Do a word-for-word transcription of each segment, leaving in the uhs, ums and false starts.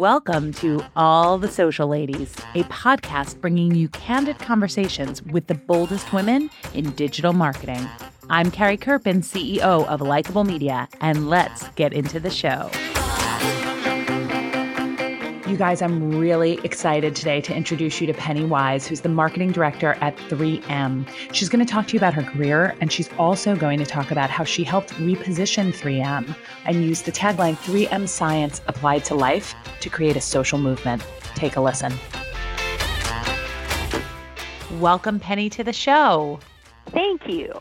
Welcome to All the Social Ladies, a podcast bringing you candid conversations with the boldest women in digital marketing. I'm Carrie Kerpen, C E O of Likeable Media, and let's get into the show. You guys, I'm really excited today to introduce you to Penny Wise, who's the marketing director at three M. She's going to talk to you about her career, and she's also going to talk about how she helped reposition three M and used the tagline three M Science Applied to Life to create a social movement. Take a listen. Welcome, Penny, to the show. Thank you.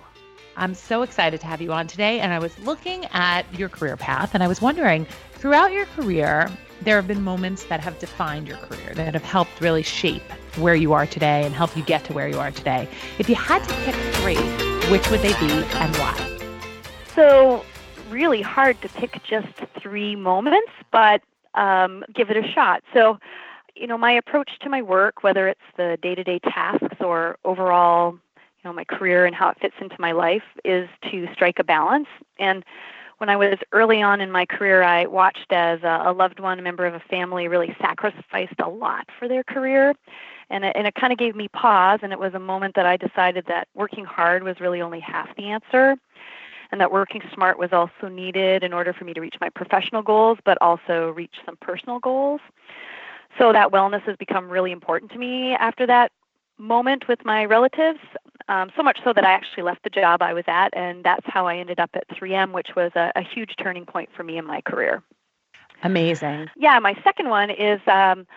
I'm so excited to have you on today, and I was looking at your career path, and I was wondering, throughout your career, there have been moments that have defined your career, that have helped really shape where you are today and help you get to where you are today. If you had to pick three, which would they be and why? So really hard to pick just three moments, but um, give it a shot. So, you know, my approach to my work, whether it's the day-to-day tasks or overall, you know, my career and how it fits into my life, is to strike a balance. And when I was early on in my career, I watched as a loved one, a member of a family, really sacrificed a lot for their career. And it, and it kind of gave me pause. And it was a moment that I decided that working hard was really only half the answer, and that working smart was also needed in order for me to reach my professional goals, but also reach some personal goals. So that wellness has become really important to me after that moment with my relatives, um, so much so that I actually left the job I was at, and that's how I ended up at three M, which was a, a huge turning point for me in my career. Amazing. Yeah, my second one is um,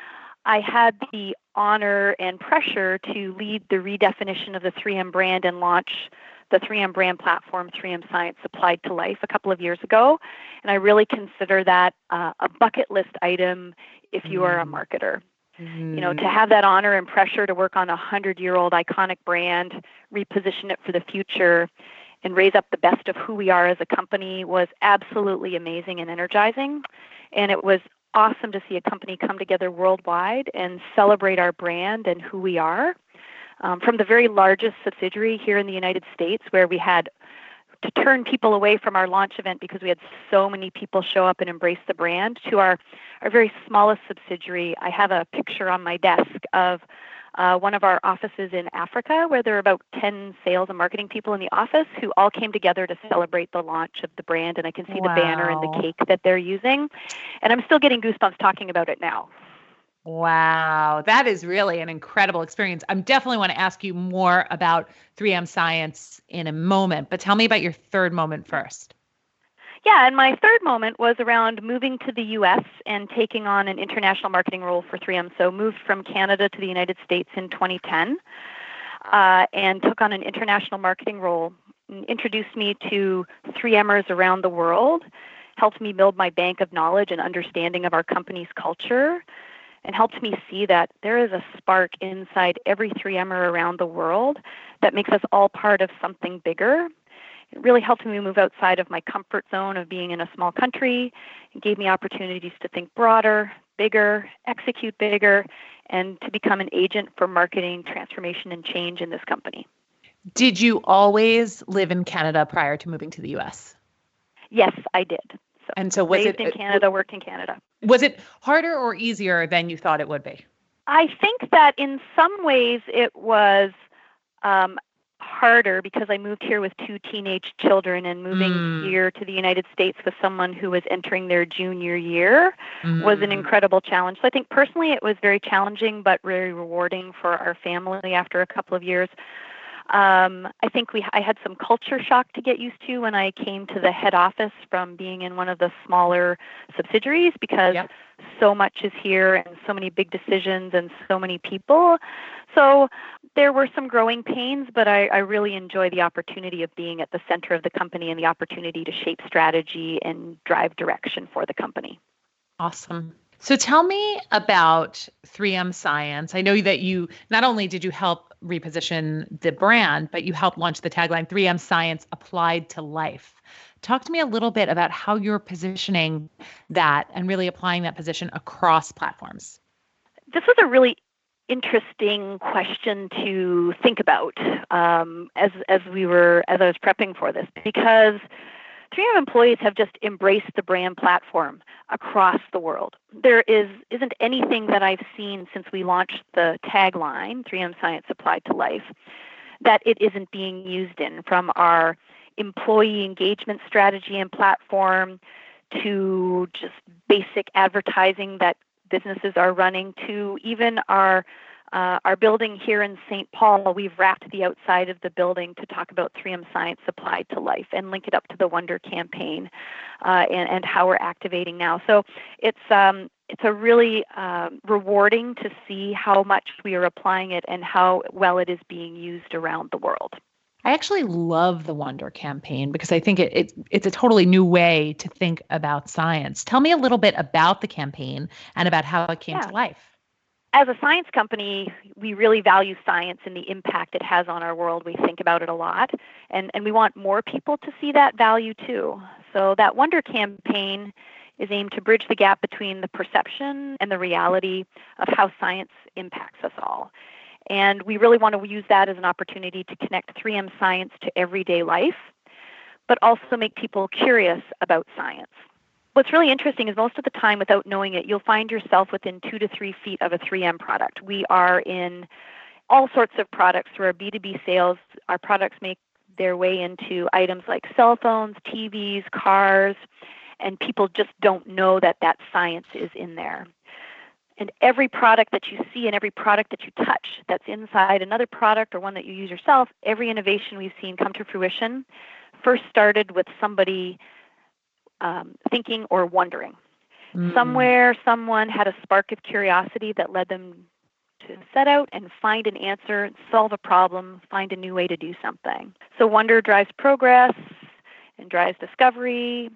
I had the honor and pressure to lead the redefinition of the three M brand and launch the three M brand platform, three M Science Applied to Life, a couple of years ago, and I really consider that uh, a bucket list item if you mm. are a marketer. You know, to have that honor and pressure to work on a hundred-year-old iconic brand, reposition it for the future, and raise up the best of who we are as a company was absolutely amazing and energizing. And it was awesome to see a company come together worldwide and celebrate our brand and who we are. Um, from the very largest subsidiary here in the United States, where we had to turn people away from our launch event because we had so many people show up and embrace the brand, to our, our very smallest subsidiary. I have a picture on my desk of uh, one of our offices in Africa, where there are about ten sales and marketing people in the office who all came together to celebrate the launch of the brand. And I can see wow. the banner and the cake that they're using. And I'm still getting goosebumps talking about it now. Wow. That is really an incredible experience. I definitely want to ask you more about three M Science in a moment, but tell me about your third moment first. Yeah. And my third moment was around moving to the U S and taking on an international marketing role for three M. So moved from Canada to the United States in twenty ten uh, and took on an international marketing role, and introduced me to three Mers around the world, helped me build my bank of knowledge and understanding of our company's culture, and helped me see that there is a spark inside every three Mer around the world that makes us all part of something bigger. It really helped me move outside of my comfort zone of being in a small country. It gave me opportunities to think broader, bigger, execute bigger, and to become an agent for marketing, transformation, and change in this company. Did you always live in Canada prior to moving to the U S? Yes, I did. So and so was raised it in Canada, worked in Canada. Was it harder or easier than you thought it would be? I think that in some ways it was um, harder because I moved here with two teenage children, and moving mm. here to the United States with someone who was entering their junior year mm. was an incredible challenge. So I think personally it was very challenging, but very rewarding for our family after a couple of years. Um, I think we I had some culture shock to get used to when I came to the head office from being in one of the smaller subsidiaries, because yep. so much is here and so many big decisions and so many people. So there were some growing pains, but I, I really enjoy the opportunity of being at the center of the company and the opportunity to shape strategy and drive direction for the company. Awesome. So tell me about three M Science. I know that you, not only did you help reposition the brand, but you helped launch the tagline three M Science Applied to Life. Talk to me a little bit about how you're positioning that and really applying that position across platforms. This was a really interesting question to think about um, as as we were as I was prepping for this, because three M employees have just embraced the brand platform across the world. There is, isn't anything that I've seen since we launched the tagline, three M Science Applied to Life, that it isn't being used in, from our employee engagement strategy and platform to just basic advertising that businesses are running to even our Uh, our building here in Saint Paul. We've wrapped the outside of the building to talk about three M Science Applied to Life and link it up to the Wonder campaign uh, and, and how we're activating now. So it's um, it's a really uh, rewarding to see how much we are applying it and how well it is being used around the world. I actually love the Wonder campaign because I think it, it it's a totally new way to think about science. Tell me a little bit about the campaign and about how it came yeah. to life. As a science company, we really value science and the impact it has on our world. We think about it a lot, and, and we want more people to see that value too. So that Wonder campaign is aimed to bridge the gap between the perception and the reality of how science impacts us all. And we really want to use that as an opportunity to connect three M science to everyday life, but also make people curious about science. What's really interesting is most of the time, without knowing it, you'll find yourself within two to three feet of a three M product. We are in all sorts of products through our B two B sales. Our products make their way into items like cell phones, T Vs, cars, and people just don't know that that science is in there. And every product that you see and every product that you touch that's inside another product or one that you use yourself, every innovation we've seen come to fruition first started with somebody Um, thinking or wondering. Mm. Somewhere, someone had a spark of curiosity that led them to set out and find an answer, solve a problem, find a new way to do something. So wonder drives progress and drives discovery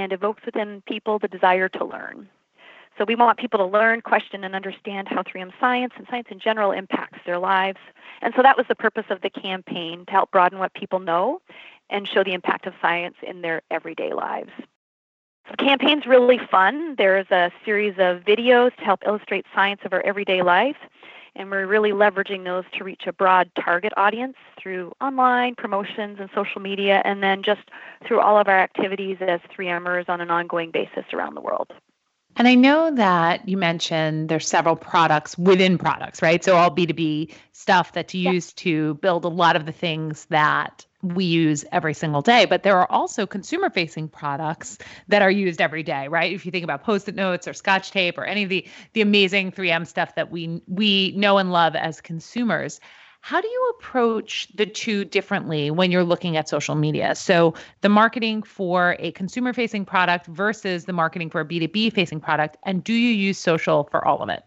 and evokes within people the desire to learn. So we want people to learn, question, and understand how three M science and science in general impacts their lives. And so that was the purpose of the campaign, to help broaden what people know and show the impact of science in their everyday lives. The campaign's really fun. There's a series of videos to help illustrate science of our everyday life, and we're really leveraging those to reach a broad target audience through online promotions and social media, and then just through all of our activities as three Mers on an ongoing basis around the world. And I know that you mentioned there's several products within products, right? So all B two B stuff that's used yeah. to build a lot of the things that we use every single day, but there are also consumer-facing products that are used every day, right? If you think about Post-it notes or Scotch tape or any of the, the amazing three M stuff that we we know and love as consumers, how do you approach the two differently when you're looking at social media? So the marketing for a consumer-facing product versus the marketing for a B two B-facing product, and do you use social for all of it?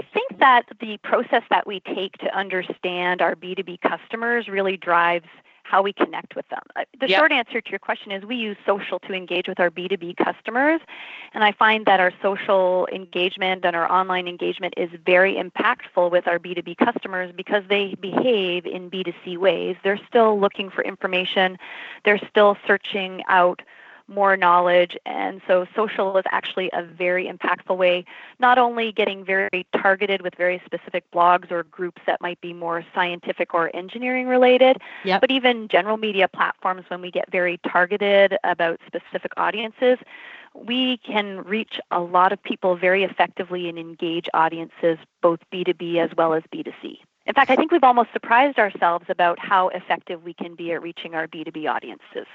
I think that the process that we take to understand our B two B customers really drives how we connect with them. The yep. short answer to your question is we use social to engage with our B two B customers, and I find that our social engagement and our online engagement is very impactful with our B two B customers because they behave in B two C ways. They're still looking for information. They're still searching out more knowledge, and so social is actually a very impactful way, not only getting very targeted with very specific blogs or groups that might be more scientific or engineering related, yep. but even general media platforms. When we get very targeted about specific audiences, we can reach a lot of people very effectively and engage audiences, both B two B as well as B two C. In fact, I think we've almost surprised ourselves about how effective we can be at reaching our B two B audiences.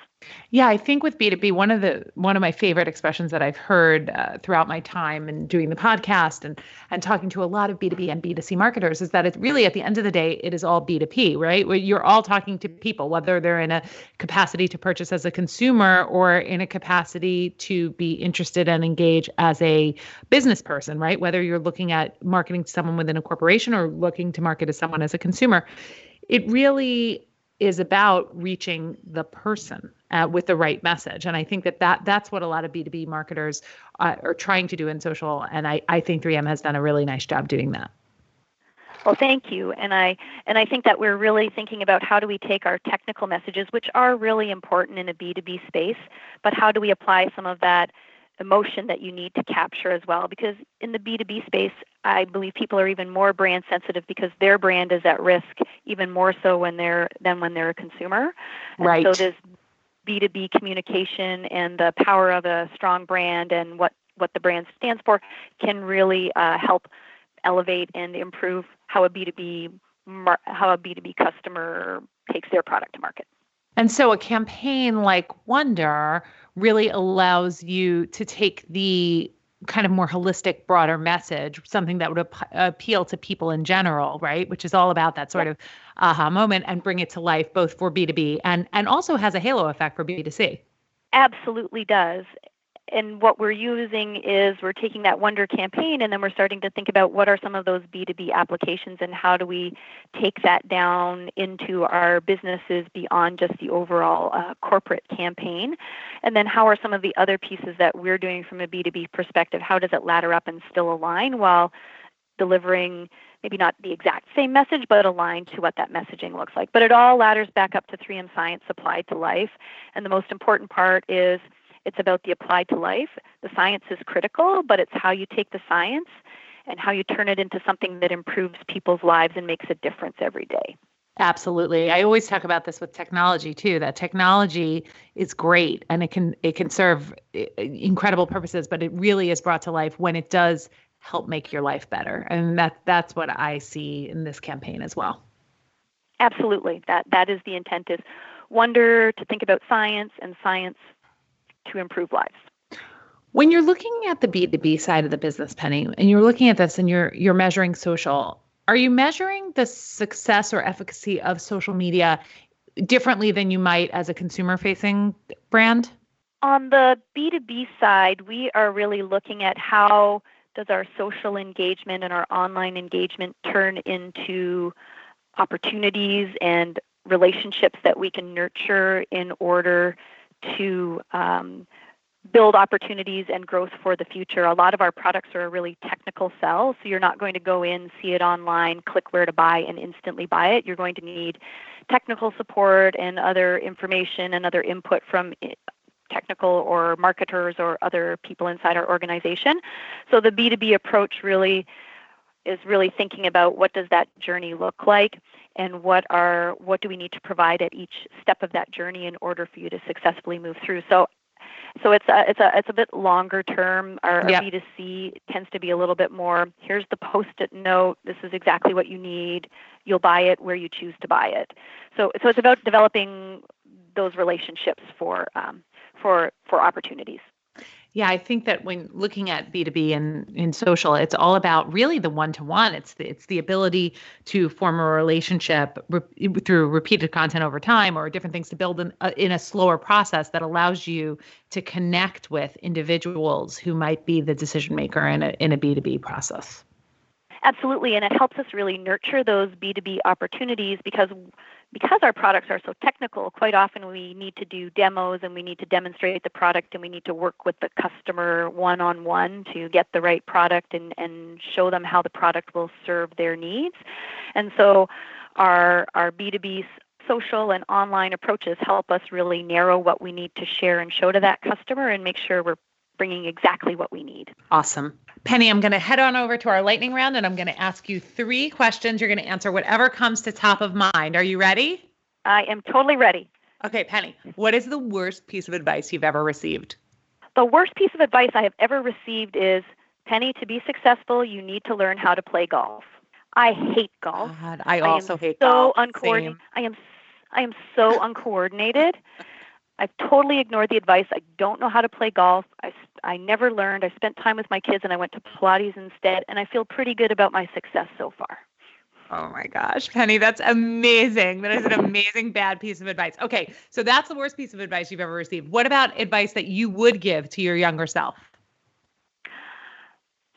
Yeah, I think with B two B, one of the one of my favorite expressions that I've heard uh, throughout my time in doing the podcast and and talking to a lot of B two B and B two C marketers is that it's really, at the end of the day, it is all B two P, right? Where you're all talking to people, whether they're in a capacity to purchase as a consumer or in a capacity to be interested and engage as a business person, right? Whether you're looking at marketing to someone within a corporation or looking to market to someone as a consumer, it really is about reaching the person uh, with the right message. And I think that, that that's what a lot of B two B marketers uh, are trying to do in social. And I, I think three M has done a really nice job doing that. Well, thank you. And I and I think that we're really thinking about how do we take our technical messages, which are really important in a B two B space, but how do we apply some of that emotion that you need to capture as well? Because in the B two B space, I believe people are even more brand sensitive because their brand is at risk even more so when they're than when they're a consumer. Right. And so this B two B communication and the power of a strong brand and what, what the brand stands for can really uh, help elevate and improve how a B two B how a B two B customer takes their product to market. And so a campaign like Wonder really allows you to take the kind of more holistic, broader message, something that would ap- appeal to people in general, right? Which is all about that sort of aha moment and bring it to life both for B two B and, and also has a halo effect for B two C. Absolutely does. And what we're using is we're taking that Wonder campaign and then we're starting to think about what are some of those B two B applications and how do we take that down into our businesses beyond just the overall uh, corporate campaign. And then how are some of the other pieces that we're doing from a B two B perspective? How does it ladder up and still align while delivering maybe not the exact same message, but aligned to what that messaging looks like? But it all ladders back up to three M Science Applied to Life. And the most important part is it's about the applied to life. The science is critical, but it's how you take the science and how you turn it into something that improves people's lives and makes a difference every day. Absolutely. I always talk about this with technology too, that technology is great and it can it can serve incredible purposes, but it really is brought to life when it does help make your life better. And that that's what I see in this campaign as well. Absolutely. That that is the intent, is Wonder to think about science and science to improve lives. When you're looking at the B two B side of the business, Penny, and you're looking at this and you're you're measuring social, are you measuring the success or efficacy of social media differently than you might as a consumer-facing brand? On the B two B side, we are really looking at how does our social engagement and our online engagement turn into opportunities and relationships that we can nurture in order to um, build opportunities and growth for the future. A lot of our products are a really technical sell, so you're not going to go in, see it online, click where to buy, and instantly buy it. You're going to need technical support and other information and other input from technical or marketers or other people inside our organization. So the B two B approach really is really thinking about what does that journey look like and what are what do we need to provide at each step of that journey in order for you to successfully move through. So so it's a, it's a, it's a bit longer term. Our, yep. our B two C tends to be a little bit more, here's the post-it note, this is exactly what you need, you'll buy it where you choose to buy it. So so it's about developing those relationships for um, for for opportunities. Yeah, I think that when looking at B two B and in social, it's all about really the one-to-one. It's the, it's the ability to form a relationship re- through repeated content over time or different things to build in a, in a slower process that allows you to connect with individuals who might be the decision maker in a, in a B two B process. Absolutely, and it helps us really nurture those B two B opportunities because because our products are so technical, quite often we need to do demos and we need to demonstrate the product and we need to work with the customer one-on-one to get the right product and, and show them how the product will serve their needs. And so our our B two B social and online approaches help us really narrow what we need to share and show to that customer and make sure we're bringing exactly what we need. Awesome. Penny, I'm going to head on over to our lightning round and I'm going to ask you three questions. You're going to answer whatever comes to top of mind. Are you ready? I am totally ready. Okay, Penny, what is the worst piece of advice you've ever received? The worst piece of advice I have ever received is, Penny, to be successful, you need to learn how to play golf. I hate golf. God, I also I hate so golf. Uncoordinated. I am, I am so uncoordinated. I've totally ignored the advice. I don't know how to play golf. I, I never learned. I spent time with my kids and I went to Pilates instead. And I feel pretty good about my success so far. Oh my gosh, Penny, that's amazing. That is an amazing bad piece of advice. Okay, so that's the worst piece of advice you've ever received. What about advice that you would give to your younger self?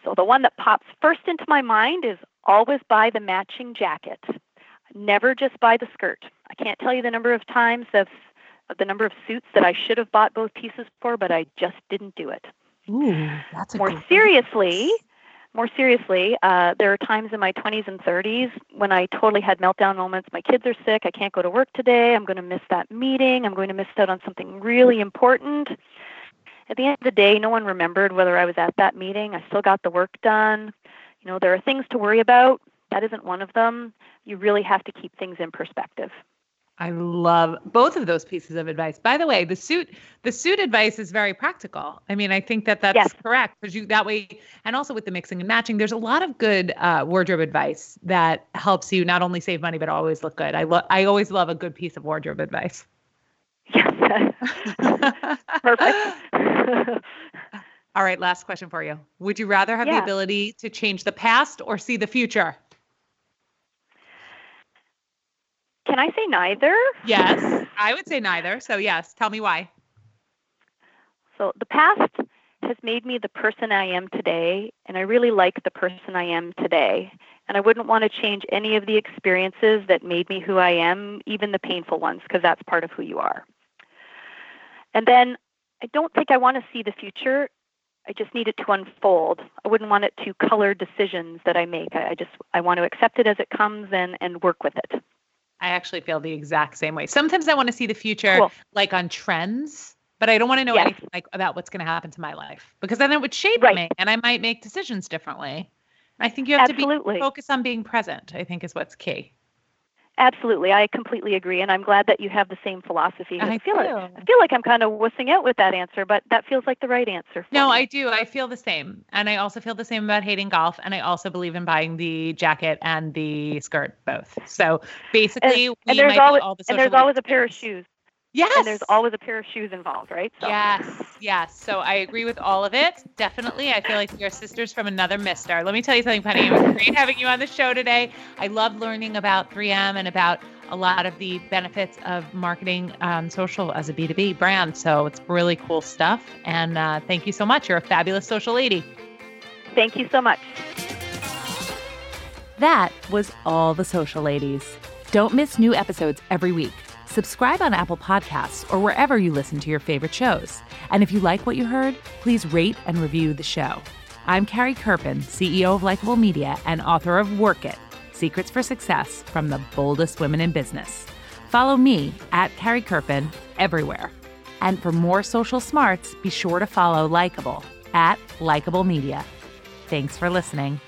So the one that pops first into my mind is always buy the matching jacket. Never just buy the skirt. I can't tell you the number of times that the number of suits that I should have bought both pieces for, but I just didn't do it. Ooh, that's a more good seriously, one. More seriously, uh, there are times in my twenties and thirties when I totally had meltdown moments. My kids are sick. I can't go to work today. I'm going to miss that meeting. I'm going to miss out on something really important. At the end of the day, no one remembered whether I was at that meeting. I still got the work done. You know, there are things to worry about. That isn't one of them. You really have to keep things in perspective. I love both of those pieces of advice. By the way, the suit, the suit advice is very practical. I mean, I think that that's yes. correct because you that way, and also with the mixing and matching, there's a lot of good uh, wardrobe advice that helps you not only save money but always look good. I love, I always love a good piece of wardrobe advice. Yes, perfect. All right, last question for you. Would you rather have yeah. the ability to change the past or see the future? Can I say neither? Yes, I would say neither. So yes, tell me why. So the past has made me the person I am today, and I really like the person I am today. And I wouldn't want to change any of the experiences that made me who I am, even the painful ones, because that's part of who you are. And then I don't think I want to see the future. I just need it to unfold. I wouldn't want it to color decisions that I make. I just I want to accept it as it comes and, and work with it. I actually feel the exact same way. Sometimes I want to see the future cool. like on trends, but I don't want to know yes. anything like about what's going to happen to my life because then it would shape right. me and I might make decisions differently. I think you have Absolutely. to be focused on being present, I think is what's key. Absolutely. I completely agree. And I'm glad that you have the same philosophy. I, I feel do. It. I feel like I'm kind of wussing out with that answer, but that feels like the right answer. For no, me. I do. I feel the same. And I also feel the same about hating golf. And I also believe in buying the jacket and the skirt, both. So basically, and, we and there's might always, all the social And there's always a pair of shoes. Yes. And there's always a pair of shoes involved, right? So. Yes. Yes. So I agree with all of it. Definitely. I feel like we are sisters from another mister. Let me tell you something, Penny. It was great having you on the show today. I loved learning about three M and about a lot of the benefits of marketing um, social as a B two B brand. So it's really cool stuff. And uh, thank you so much. You're a fabulous social lady. Thank you so much. That was all the social ladies. Don't miss new episodes every week. Subscribe on Apple Podcasts or wherever you listen to your favorite shows. And if you like what you heard, please rate and review the show. I'm Carrie Kerpen, C E O of Likeable Media and author of Work It, Secrets for Success from the Boldest Women in Business. Follow me at Carrie Kerpen everywhere. And for more social smarts, be sure to follow Likeable at Likeable Media. Thanks for listening.